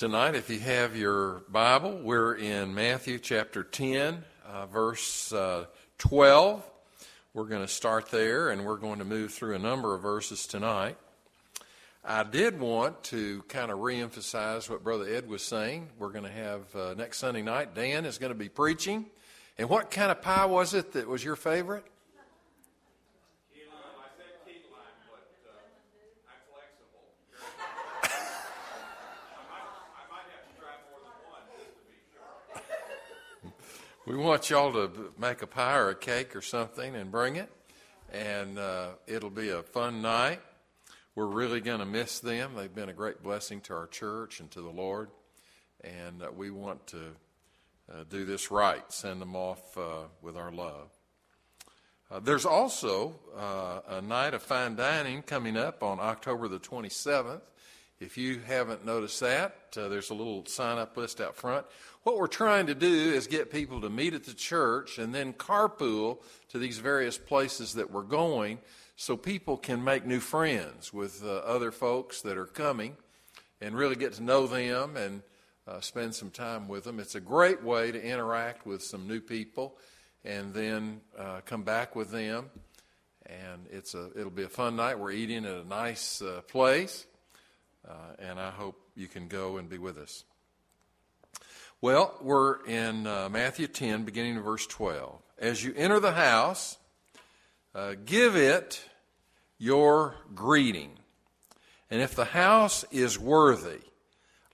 Tonight, if you have your Bible, we're in Matthew chapter 10, verse 12. We're going to start there, and we're going to move through a number of verses tonight. I did want to kind of reemphasize what Brother Ed was saying. We're going to have, next Sunday night, Dan is going to be preaching. And what kind of pie was it that was your favorite? Key lime. I said key lime, but I'm flexible. I might have to try more than one just to be sure. We want y'all to make a pie or a cake or something and bring it. And it'll be a fun night. We're really going to miss them. They've been a great blessing to our church and to the Lord. And we want to do this right, send them off with our love. There's also a night of fine dining coming up on October the 27th. If you haven't noticed that, there's a little sign-up list out front. What we're trying to do is get people to meet at the church and then carpool to these various places that we're going so people can make new friends with other folks that are coming and really get to know them and spend some time with them. It's a great way to interact with some new people and then come back with them. And it'll be a fun night. We're eating at a nice place. And I hope you can go and be with us. Well, we're in Matthew 10, beginning in verse 12. As you enter the house, give it your greeting. And if the house is worthy,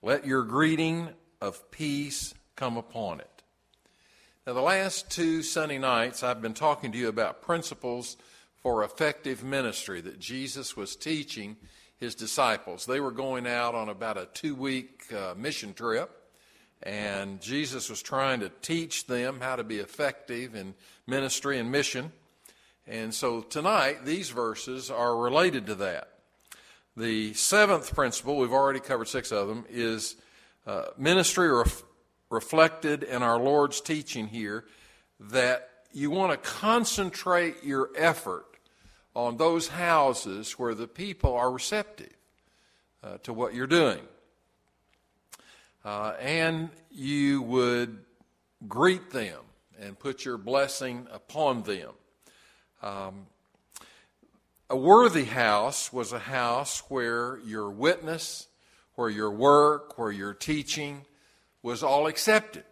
let your greeting of peace come upon it. Now, the last two Sunday nights, I've been talking to you about principles for effective ministry that Jesus was teaching his disciples. They were going out on about a 2-week mission trip, and Jesus was trying to teach them how to be effective in ministry and mission. And so tonight, these verses are related to that. The seventh principle, we've already covered 6 of them, is ministry reflected in our Lord's teaching here, that you want to concentrate your effort on those houses where the people are receptive to what you're doing. And you would greet them and put your blessing upon them. A worthy house was a house where your witness, where your work, where your teaching was all accepted.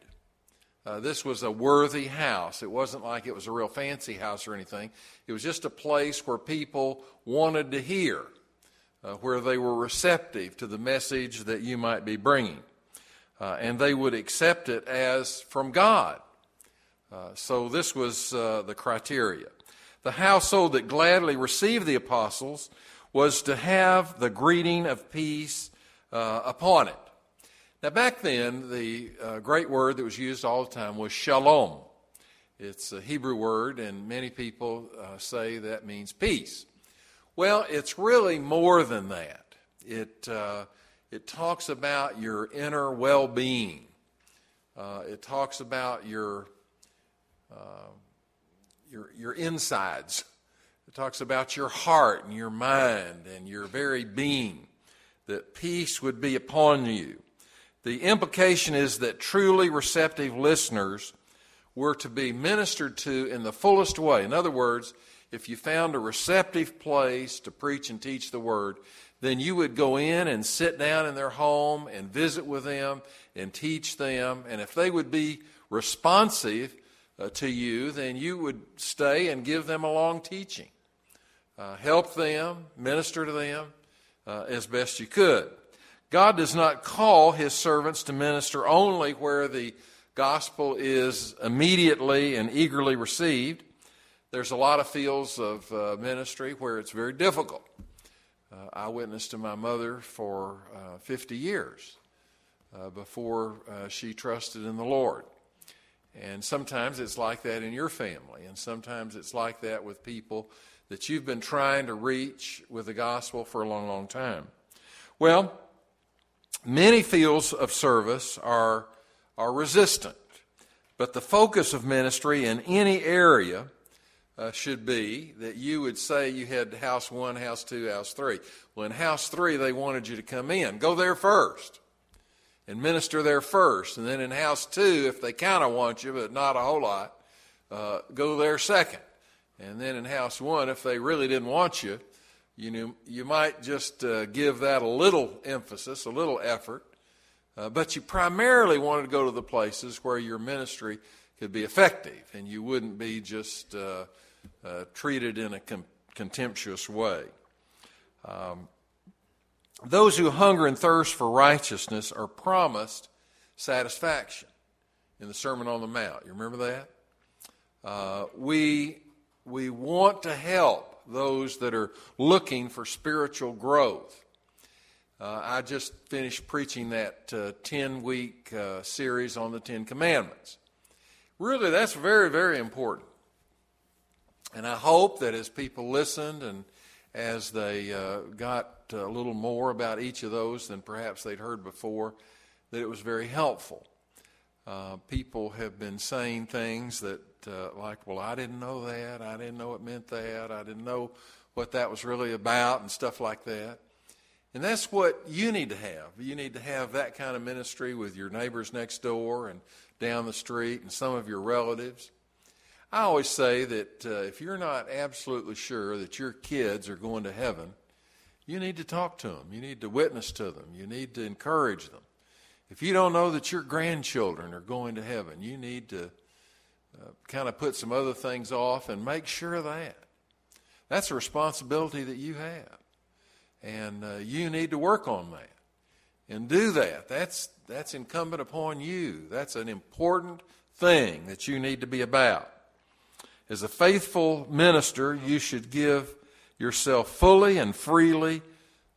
This was a worthy house. It wasn't like it was a real fancy house or anything. It was just a place where people wanted to hear, where they were receptive to the message that you might be bringing. And they would accept it as from God. So this was the criteria. The household that gladly received the apostles was to have the greeting of peace upon it. Now, back then, the great word that was used all the time was shalom. It's a Hebrew word, and many people say that means peace. Well, it's really more than that. It talks about your inner well-being. It talks about your insides. It talks about your heart and your mind and your very being, that peace would be upon you. The implication is that truly receptive listeners were to be ministered to in the fullest way. In other words, if you found a receptive place to preach and teach the word, then you would go in and sit down in their home and visit with them and teach them. And if they would be responsive to you, then you would stay and give them a long teaching. Help them, minister to them as best you could. God does not call his servants to minister only where the gospel is immediately and eagerly received. There's a lot of fields of ministry where it's very difficult. I witnessed to my mother for 50 years before she trusted in the Lord. And sometimes it's like that in your family, and sometimes it's like that with people that you've been trying to reach with the gospel for a long, long time. Well, many fields of service are resistant, but the focus of ministry in any area should be that you would say you had house 1, house 2, house 3. Well, in house 3, they wanted you to come in. Go there first. and minister there first. And then in house two, if they kind of want you, but not a whole lot, go there second. And then in house one, if they really didn't want you, you know, you might just give that a little emphasis, a little effort. But you primarily wanted to go to the places where your ministry could be effective and you wouldn't be just treated in a contemptuous way. Those who hunger and thirst for righteousness are promised satisfaction in the Sermon on the Mount. You remember that? We want to help those that are looking for spiritual growth. I just finished preaching that 10-week series on the Ten Commandments. Really, that's very, very important. And I hope that as people listened and as they got a little more about each of those than perhaps they'd heard before, that it was very helpful. People have been saying things that like, well, I didn't know that. I didn't know it meant that. I didn't know what that was really about and stuff like that. And that's what you need to have. You need to have that kind of ministry with your neighbors next door and down the street and some of your relatives. I always say that if you're not absolutely sure that your kids are going to heaven, you need to talk to them. You need to witness to them. You need to encourage them. If you don't know that your grandchildren are going to heaven, you need to kind of put some other things off and make sure of that. That's a responsibility that you have. And you need to work on that and do that. That's incumbent upon you. That's an important thing that you need to be about. As a faithful minister, you should give yourself fully and freely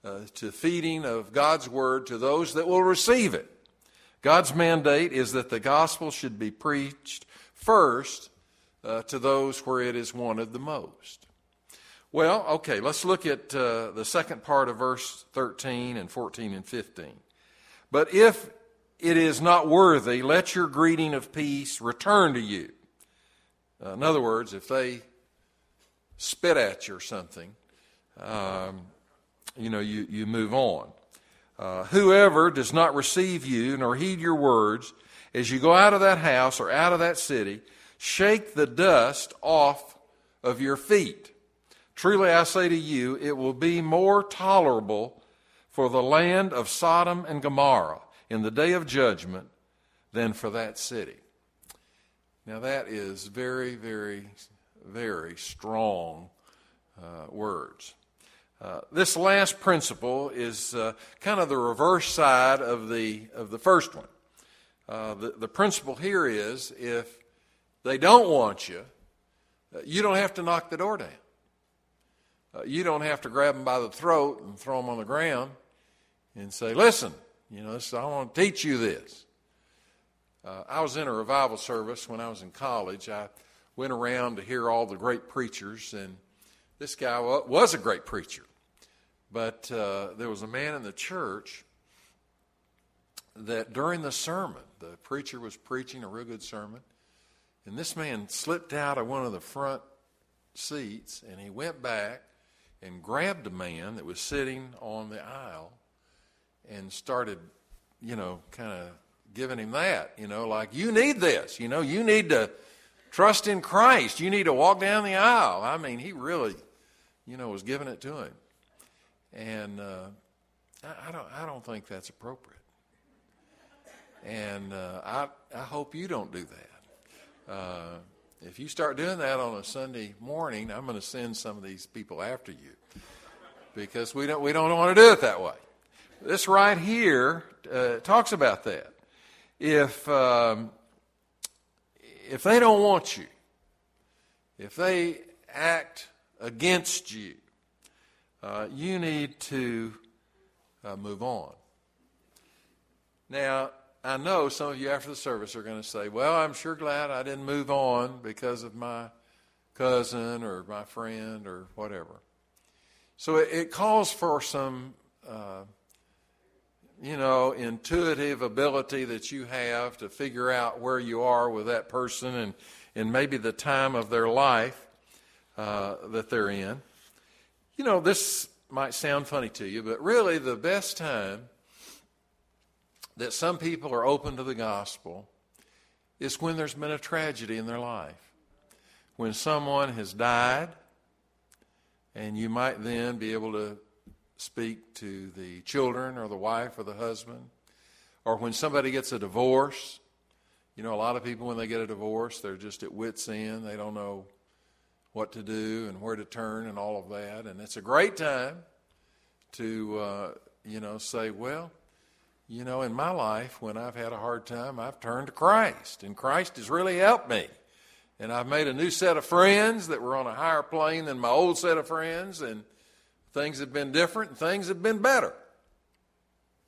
to feeding of God's word to those that will receive it. God's mandate is that the gospel should be preached first to those where it is wanted the most. Well, okay, let's look at the second part of verse 13 and 14 and 15. But if it is not worthy, let your greeting of peace return to you. In other words, if they spit at you or something, you move on. Whoever does not receive you nor heed your words, as you go out of that house or out of that city, shake the dust off of your feet. Truly I say to you, it will be more tolerable for the land of Sodom and Gomorrah in the day of judgment than for that city. Now that is very, very, very strong words. This last principle is kind of the reverse side of the first one. The principle here is if they don't want you, you don't have to knock the door down. You don't have to grab them by the throat and throw them on the ground and say, listen, I want to teach you this. I was in a revival service when I was in college. I went around to hear all the great preachers, and this guy was a great preacher. But there was a man in the church that during the sermon, the preacher was preaching a real good sermon, and this man slipped out of one of the front seats, and he went back and grabbed a man that was sitting on the aisle and started, kind of giving him that, like, you need this, you need to trust in Christ. You need to walk down the aisle. I mean, he really, was giving it to him. And I don't think that's appropriate. And I hope you don't do that. If you start doing that on a Sunday morning, I'm going to send some of these people after you because we don't want to do it that way. This right here talks about that. If they don't want you, if they act against you, you need to move on. Now, I know some of you after the service are going to say, well, I'm sure glad I didn't move on because of my cousin or my friend or whatever. So it calls for some, intuitive ability that you have to figure out where you are with that person and maybe the time of their life that they're in. This might sound funny to you, but really the best time that some people are open to the gospel is when there's been a tragedy in their life. When someone has died, and you might then be able to speak to the children or the wife or the husband. Or when somebody gets a divorce, you know, a lot of people when they get a divorce, they're just at wit's end. They don't know what to do and where to turn and all of that. And it's a great time to, say, well, you know, in my life, when I've had a hard time, I've turned to Christ. And Christ has really helped me. And I've made a new set of friends that were on a higher plane than my old set of friends. And things have been different and things have been better.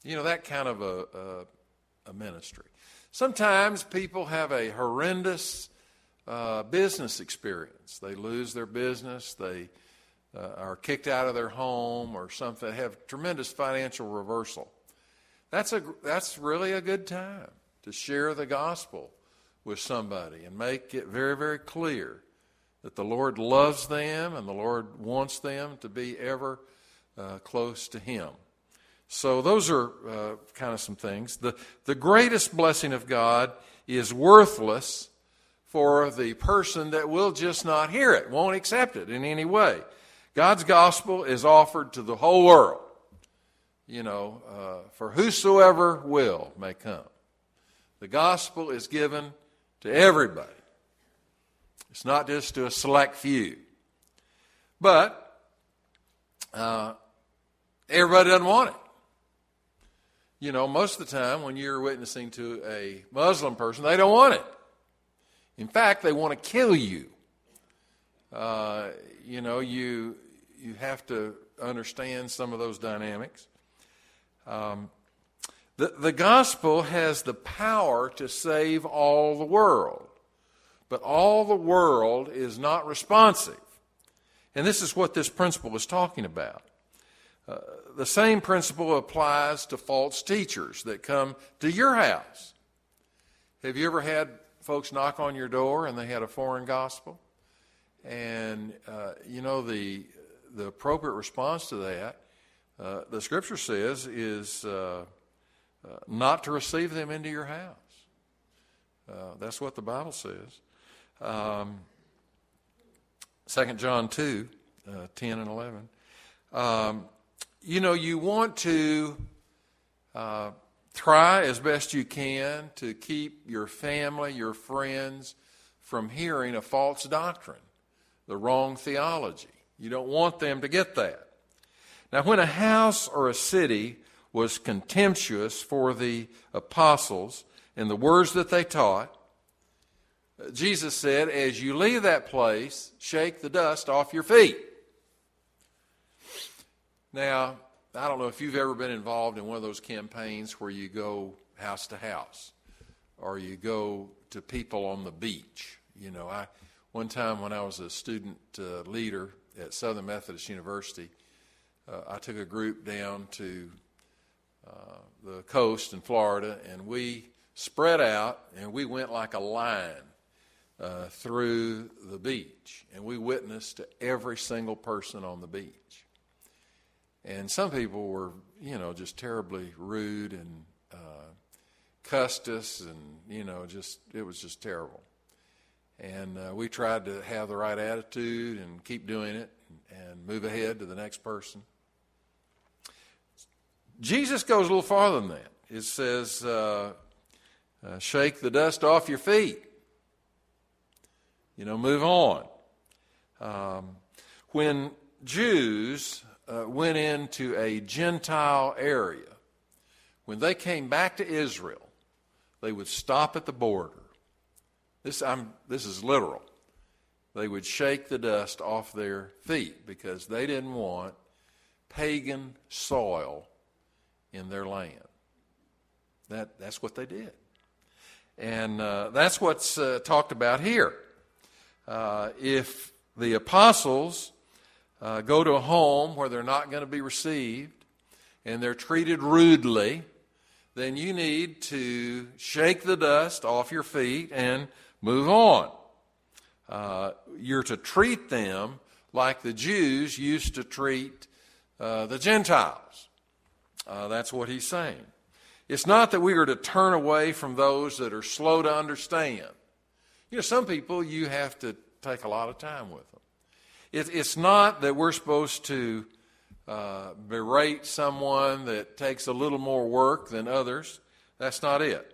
You know, that kind of a ministry. Sometimes people have a horrendous business experience. They lose their business. They are kicked out of their home or something. They have tremendous financial reversal. That's really a good time to share the gospel with somebody and make it very, very clear that the Lord loves them and the Lord wants them to be ever close to Him. So those are kind of some things. The greatest blessing of God is worthless for the person that will just not hear it, won't accept it in any way. God's gospel is offered to the whole world, for whosoever will may come. The gospel is given to everybody. It's not just to a select few. But everybody doesn't want it. You know, most of the time when you're witnessing to a Muslim person, they don't want it. In fact, they want to kill you. You have to understand some of those dynamics. The gospel has the power to save all the world, but all the world is not responsive. And this is what this principle is talking about. The same principle applies to false teachers that come to your house. Have you ever had folks knock on your door and they had a foreign gospel? And, the appropriate response to that, the Scripture says, is not to receive them into your house. That's what the Bible says. 2 John 2, 10 and 11. You want to try as best you can to keep your family, your friends from hearing a false doctrine, the wrong theology. You don't want them to get that. Now, when a house or a city was contemptuous for the apostles and the words that they taught, Jesus said, as you leave that place, shake the dust off your feet. Now, I don't know if you've ever been involved in one of those campaigns where you go house to house or you go to people on the beach. One time when I was a student leader at Southern Methodist University, I took a group down to the coast in Florida, and we spread out and we went like a line through the beach, and we witnessed to every single person on the beach. And some people were, just terribly rude and cussed us and, it was just terrible. And we tried to have the right attitude and keep doing it and move ahead to the next person. Jesus goes a little farther than that. It says, shake the dust off your feet. Move on. When Jews went into a Gentile area, when they came back to Israel, they would stop at the border. This is literal. They would shake the dust off their feet because they didn't want pagan soil in their land. That's what they did. And that's what's talked about here. If the apostles go to a home where they're not going to be received and they're treated rudely, then you need to shake the dust off your feet and move on. You're to treat them like the Jews used to treat the Gentiles. That's what he's saying. It's not that we are to turn away from those that are slow to understand. You know, some people you have to take a lot of time with them. It's not that we're supposed to berate someone that takes a little more work than others. That's not it.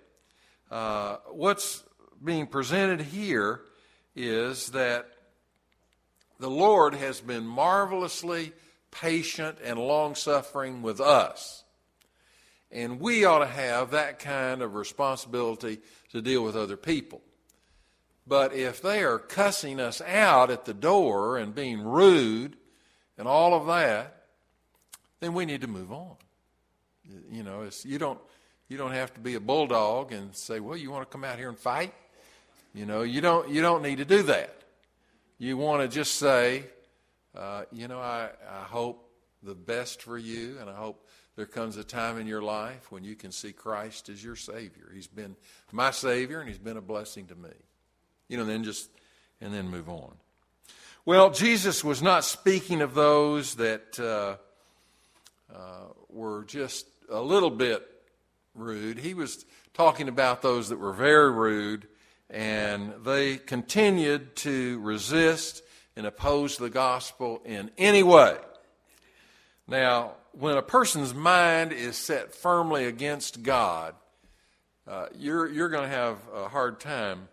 What's being presented here is that the Lord has been marvelously patient and long-suffering with us. And we ought to have that kind of responsibility to deal with other people. But if they are cussing us out at the door and being rude and all of that, then we need to move on. You know, you don't have to be a bulldog and say, well, you want to come out here and fight? You know, you don't need to do that. You want to just say, I hope the best for you, and I hope there comes a time in your life when you can see Christ as your Savior. He's been my Savior, and He's been a blessing to me. You know, then move on. Well, Jesus was not speaking of those that were just a little bit rude. He was talking about those that were very rude, and they continued to resist and oppose the gospel in any way. Now, when a person's mind is set firmly against God, you're going to have a hard time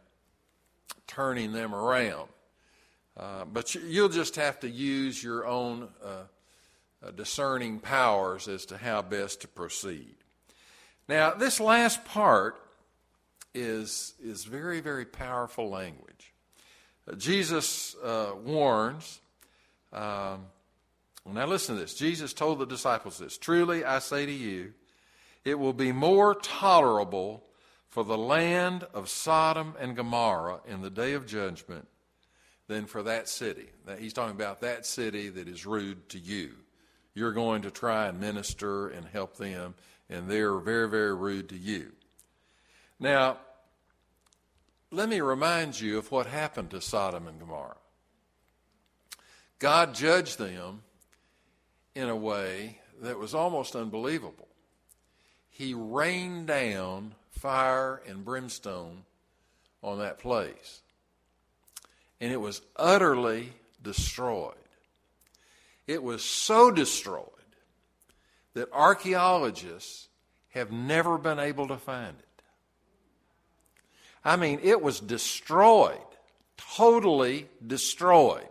turning them around. But you'll just have to use your own discerning powers as to how best to proceed. Now, this last part is very, very powerful language. Jesus warns. Now listen to this. Jesus told the disciples this. Truly I say to you, it will be more tolerable for the land of Sodom and Gomorrah in the day of judgment than for that city. Now, he's talking about that city that is rude to you. You're going to try and minister and help them, and they're very, very rude to you. Now, let me remind you of what happened to Sodom and Gomorrah. God judged them in a way that was almost unbelievable. He rained down fire and brimstone on that place, and it was utterly destroyed. It was so destroyed that archaeologists have never been able to find it. I mean, it was destroyed, totally destroyed.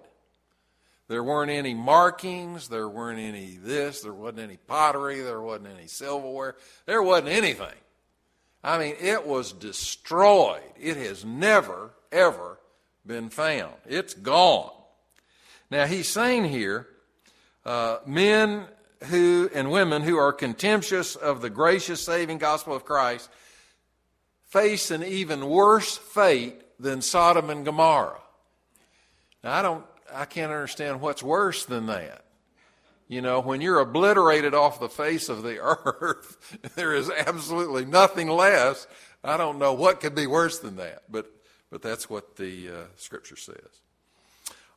There weren't any markings, there weren't any this, there wasn't any pottery, there wasn't any silverware, there wasn't anything. I mean, it was destroyed. It has never, ever been found. It's gone. Now, he's saying here, men who and women who are contemptuous of the gracious saving gospel of Christ face an even worse fate than Sodom and Gomorrah. Now, I can't understand what's worse than that. You know, when you're obliterated off the face of the earth, there is absolutely nothing less. I don't know what could be worse than that, but that's what the Scripture says.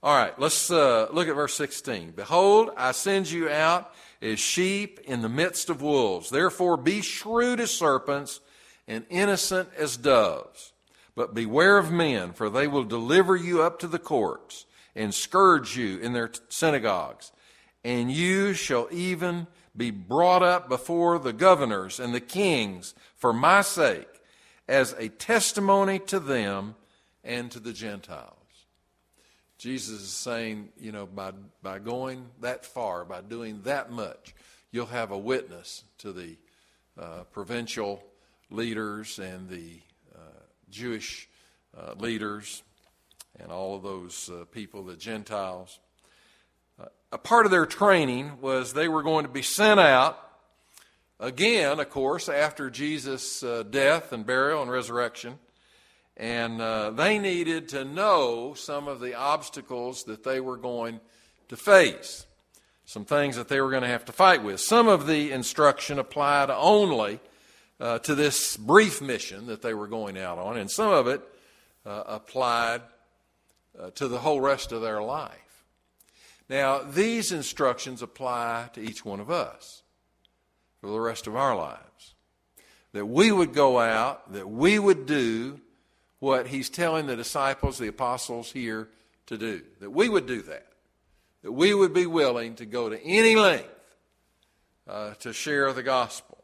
All right, let's look at verse 16. Behold, I send you out as sheep in the midst of wolves. Therefore, be shrewd as serpents and innocent as doves. But beware of men, for they will deliver you up to the courts and scourge you in their synagogues. And you shall even be brought up before the governors and the kings for my sake, as a testimony to them and to the Gentiles. Jesus is saying, you know, by going that far, by doing that much, you'll have a witness to the provincial leaders and the Jewish leaders and all of those people, the Gentiles. A part of their training was they were going to be sent out again, of course, after Jesus' death and burial and resurrection, and they needed to know some of the obstacles that they were going to face, some things that they were going to have to fight with. Some of the instruction applied only to this brief mission that they were going out on, and some of it applied to the whole rest of their life. Now, these instructions apply to each one of us for the rest of our lives. that we would go out, that we would do what he's telling the disciples, the apostles here to do, that we would do that, that we would be willing to go to any length to share the gospel.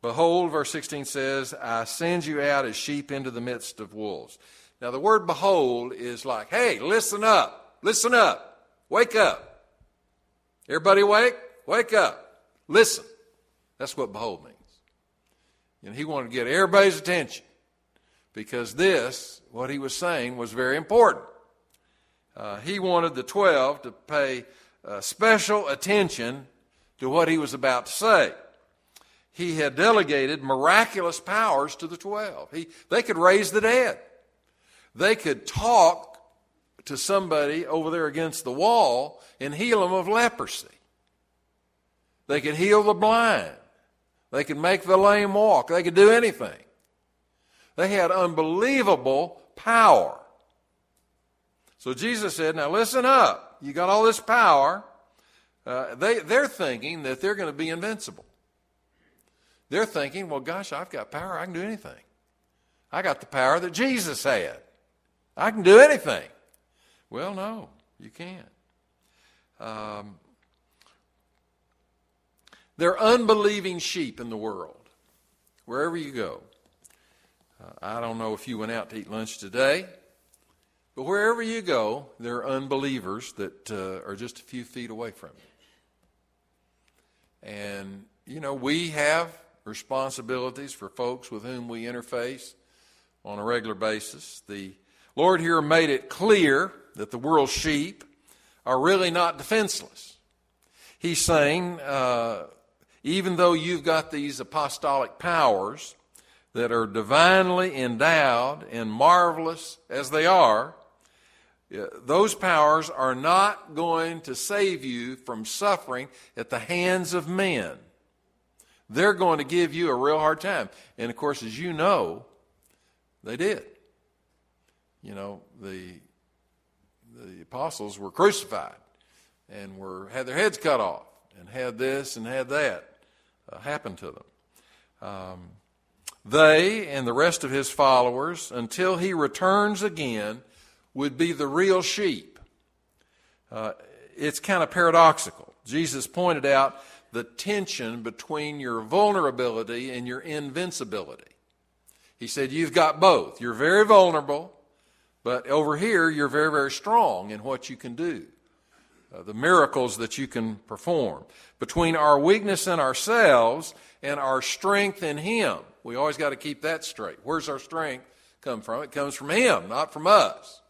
Behold, verse 16 says, I send you out as sheep into the midst of wolves. Now the word behold is like, hey, listen up, wake up. Everybody wake up, listen. That's what behold means. And he wanted to get everybody's attention because this, what he was saying, was very important. He wanted the 12 to pay special attention to what he was about to say. He had delegated miraculous powers to the 12. They could raise the dead. They could talk to somebody over there against the wall and heal them of leprosy. They could heal the blind. They could make the lame walk. They could do anything. They had unbelievable power. So Jesus said, now listen up. You got all this power. They're thinking that they're going to be invincible. They're thinking, well, gosh, I've got power. I can do anything. I got the power that Jesus had. I can do anything. Well, no, you can't. There are unbelieving sheep in the world, wherever you go. I don't know if you went out to eat lunch today, but wherever you go, there are unbelievers that are just a few feet away from you. And, you know, we have responsibilities for folks with whom we interface on a regular basis. The Lord here made it clear that the world's sheep are really not defenseless. He's saying, even though you've got these apostolic powers that are divinely endowed and marvelous as they are, those powers are not going to save you from suffering at the hands of men. They're going to give you a real hard time. And, of course, as you know, they did. You know, the apostles were crucified and had their heads cut off and had this and had that happen to them. They and the rest of his followers, until he returns again, would be the real sheep. It's kind of paradoxical. Jesus pointed out the tension between your vulnerability and your invincibility. He said, you've got both. You're very vulnerable, but over here, you're very, very strong in what you can do. The miracles that you can perform. Between our weakness in ourselves and our strength in him. We always got to keep that straight. Where's our strength come from? It comes from him, not from us.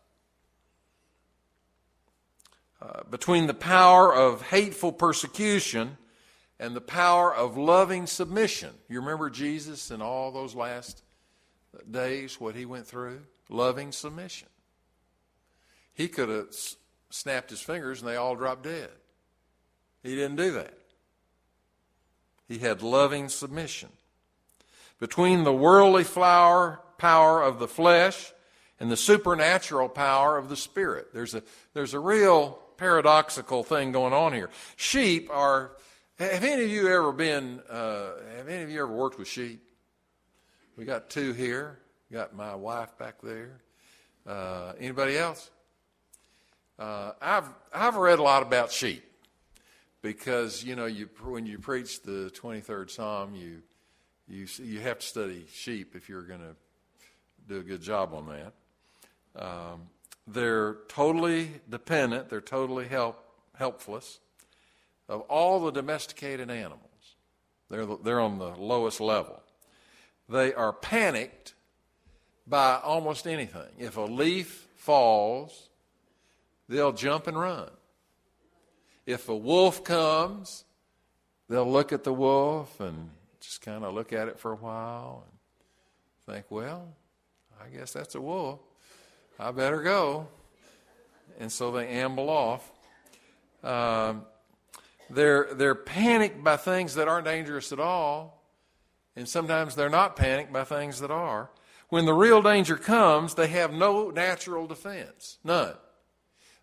Between the power of hateful persecution and the power of loving submission. You remember Jesus in all those last days, what he went through? Loving submission. He could have snapped his fingers and they all dropped dead. He didn't do that. He had loving submission. Between the worldly power of the flesh and the supernatural power of the spirit. There's a real paradoxical thing going on here. Sheep are, have any of you ever worked with sheep? We got two here. We got my wife back there. Anybody else? I've read a lot about sheep because when you preach the 23rd Psalm, you have to study sheep if you're going to do a good job on that. They're totally dependent. They're totally helpless. Of all the domesticated animals, they're on the lowest level. They are panicked by almost anything. If a leaf falls, they'll jump and run. If a wolf comes, they'll look at the wolf and just kind of look at it for a while and think, well, I guess that's a wolf. I better go. And so they amble off. They're panicked by things that aren't dangerous at all. And sometimes they're not panicked by things that are. When the real danger comes, they have no natural defense. None.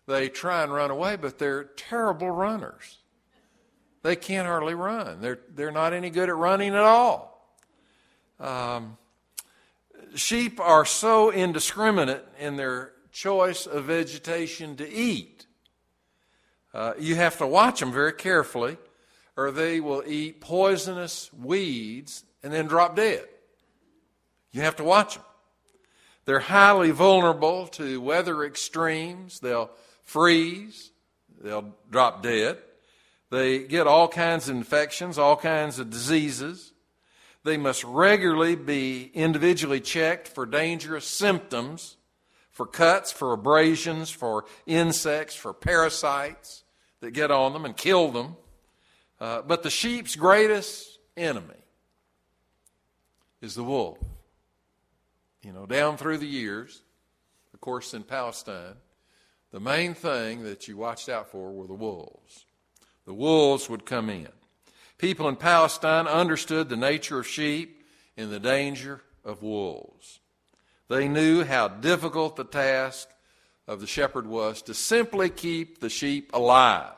They try and run away, but they're terrible runners. They can't hardly run. They're not any good at running at all. Sheep are so indiscriminate in their choice of vegetation to eat. You have to watch them very carefully, or they will eat poisonous weeds and then drop dead. You have to watch them. They're highly vulnerable to weather extremes. They'll freeze. They'll drop dead. They get all kinds of infections, all kinds of diseases. They must regularly be individually checked for dangerous symptoms, for cuts, for abrasions, for insects, for parasites that get on them and kill them. But the sheep's greatest enemy is the wolf. You know, down through the years, of course in Palestine, the main thing that you watched out for were the wolves. The wolves would come in. People in Palestine understood the nature of sheep and the danger of wolves. They knew how difficult the task of the shepherd was to simply keep the sheep alive,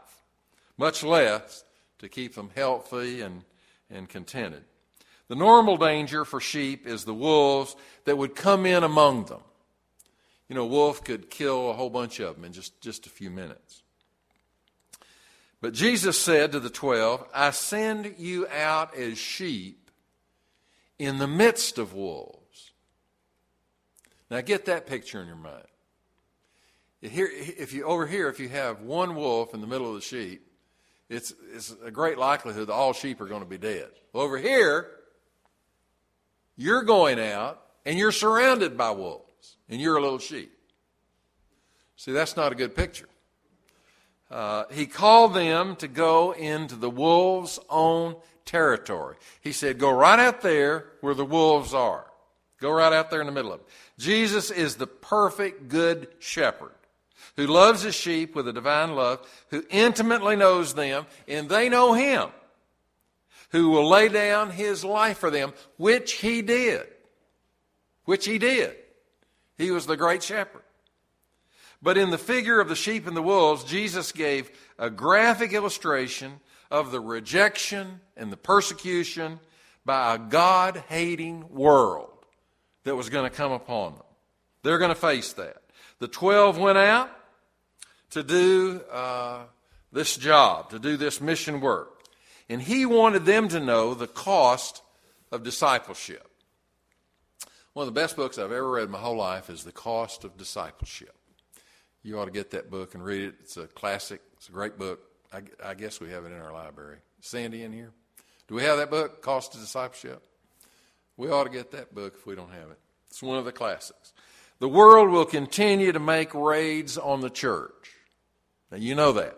much less to keep them healthy and contented. The normal danger for sheep is the wolves that would come in among them. You know, a wolf could kill a whole bunch of them in just a few minutes. But Jesus said to the 12, "I send you out as sheep in the midst of wolves." Now get that picture in your mind. If you have one wolf in the middle of the sheep, it's a great likelihood that all sheep are going to be dead. Well, over here, you're going out and you're surrounded by wolves and you're a little sheep. See, that's not a good picture. He called them to go into the wolves' own territory. He said, go right out there where the wolves are. Go right out there in the middle of it. Jesus is the perfect good shepherd who loves his sheep with a divine love, who intimately knows them, and they know him, who will lay down his life for them, which he did. He was the great shepherd. But in the figure of the sheep and the wolves, Jesus gave a graphic illustration of the rejection and the persecution by a God-hating world that was going to come upon them. They're going to face that. The 12 went out to do this job, to do this mission work. And he wanted them to know the cost of discipleship. One of the best books I've ever read in my whole life is The Cost of Discipleship. You ought to get that book and read it. It's a classic. It's a great book. I guess we have it in our library. Sandy in here? Do we have that book, Cost of Discipleship? We ought to get that book if we don't have it. It's one of the classics. The world will continue to make raids on the church. Now, you know that.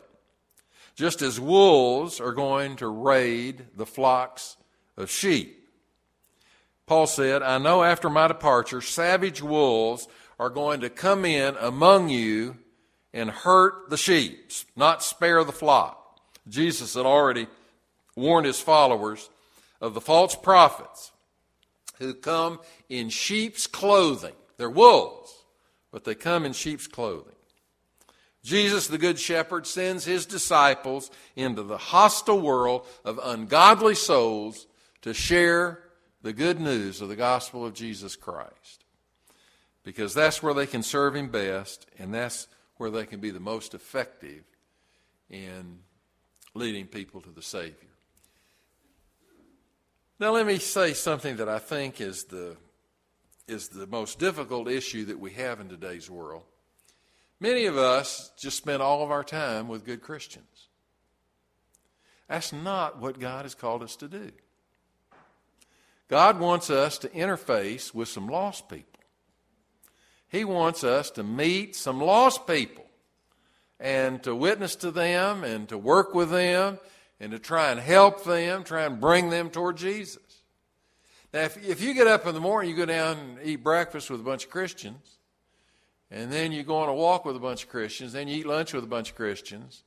Just as wolves are going to raid the flocks of sheep. Paul said, I know after my departure, savage wolves are going to come in among you and hurt the sheep, not spare the flock. Jesus had already warned his followers of the false prophets who come in sheep's clothing. They're wolves, but they come in sheep's clothing. Jesus, the good shepherd, sends his disciples into the hostile world of ungodly souls to share the good news of the gospel of Jesus Christ, because that's where they can serve him best, and that's where they can be the most effective in leading people to the Savior. Now let me say something that I think is the most difficult issue that we have in today's world. Many of us just spend all of our time with good Christians. That's not what God has called us to do. God wants us to interface with some lost people. He wants us to meet some lost people and to witness to them and to work with them and to try and help them, try and bring them toward Jesus. Now, if you get up in the morning, you go down and eat breakfast with a bunch of Christians, and then you go on a walk with a bunch of Christians, then you eat lunch with a bunch of Christians,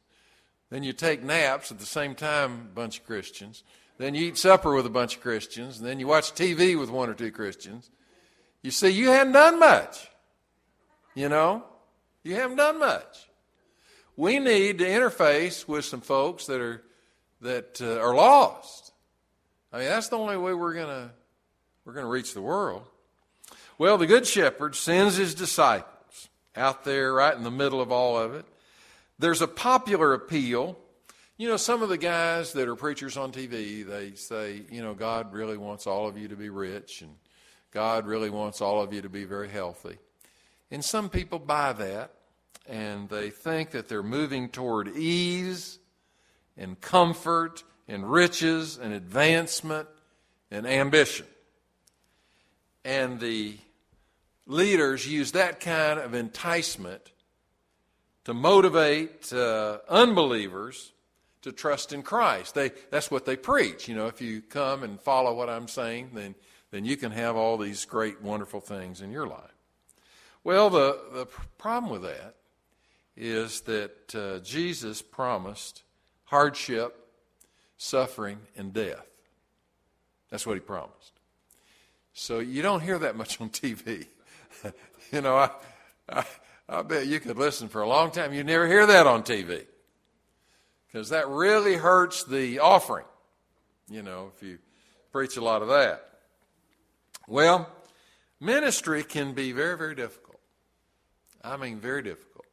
then you take naps at the same time, a bunch of Christians, then you eat supper with a bunch of Christians, and then you watch TV with one or two Christians, you see, you haven't done much. You know, you haven't done much. We need to interface with some folks that are lost. I mean, that's the only way we're going to We're going to reach the world. Well, the Good Shepherd sends his disciples out there right in the middle of all of it. There's a popular appeal. You know, some of the guys that are preachers on TV, they say, you know, God really wants all of you to be rich, and God really wants all of you to be very healthy. And some people buy that, and they think that they're moving toward ease and comfort and riches and advancement and ambition. And the leaders use that kind of enticement to motivate unbelievers to trust in Christ. That's what they preach. You know, if you come and follow what I'm saying, then you can have all these great, wonderful things in your life. Well, the problem with that is that Jesus promised hardship, suffering, and death. That's what he promised. So you don't hear that much on TV. You know, I bet you could listen for a long time. You never hear that on TV because that really hurts the offering, you know, if you preach a lot of that. Well, ministry can be very, very difficult. I mean, very difficult.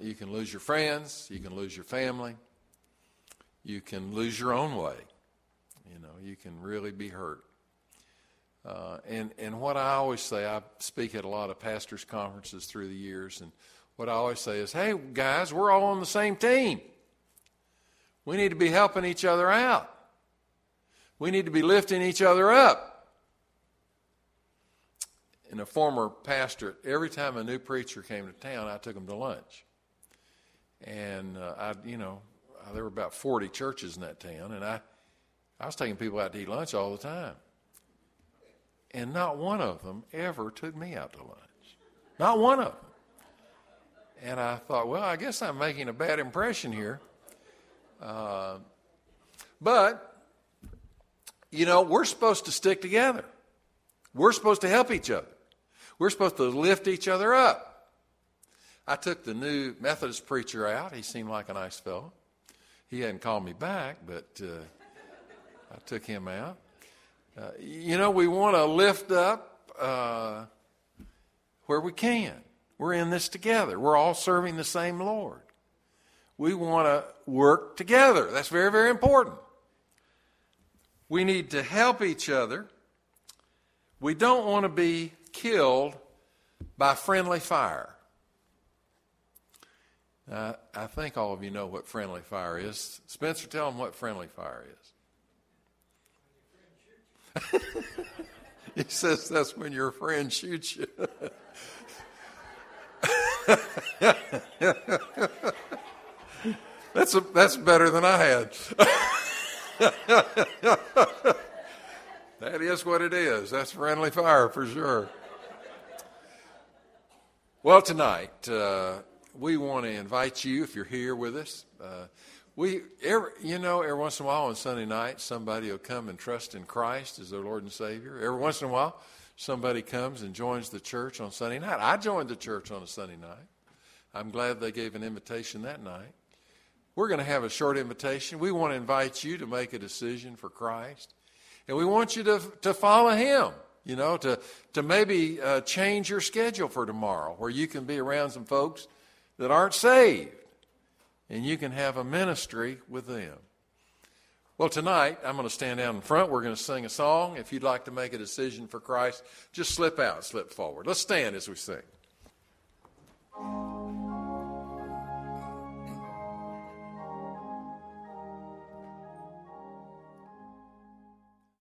You can lose your friends. You can lose your family. You can lose your own way. You know, you can really be hurt. And what I always say, I speak at a lot of pastors' conferences through the years, and what I always say is, hey, guys, we're all on the same team. We need to be helping each other out. We need to be lifting each other up. In a former pastorate, every time a new preacher came to town, I took him to lunch. And, there were about 40 churches in that town, and I was taking people out to eat lunch all the time. And not one of them ever took me out to lunch. Not one of them. And I thought, well, I guess I'm making a bad impression here. But, you know, we're supposed to stick together. We're supposed to help each other. We're supposed to lift each other up. I took the new Methodist preacher out. He seemed like a nice fellow. He hadn't called me back, but... I took him out. We want to lift up where we can. We're in this together. We're all serving the same Lord. We want to work together. That's very, very important. We need to help each other. We don't want to be killed by friendly fire. I think all of you know what friendly fire is. Spencer, tell them what friendly fire is. He says that's when your friend shoots you. That's better than I had. That is what it is. That's friendly fire for sure. Well, tonight we want to invite you, if you're here with us. Every once in a while on Sunday night, somebody will come and trust in Christ as their Lord and Savior. Every once in a while, somebody comes and joins the church on Sunday night. I joined the church on a Sunday night. I'm glad they gave an invitation that night. We're going to have a short invitation. We want to invite you to make a decision for Christ. And we want you to follow him, you know, to maybe change your schedule for tomorrow where you can be around some folks that aren't saved. And you can have a ministry with them. Well, tonight, I'm going to stand down in front. We're going to sing a song. If you'd like to make a decision for Christ, just slip out, slip forward. Let's stand as we sing.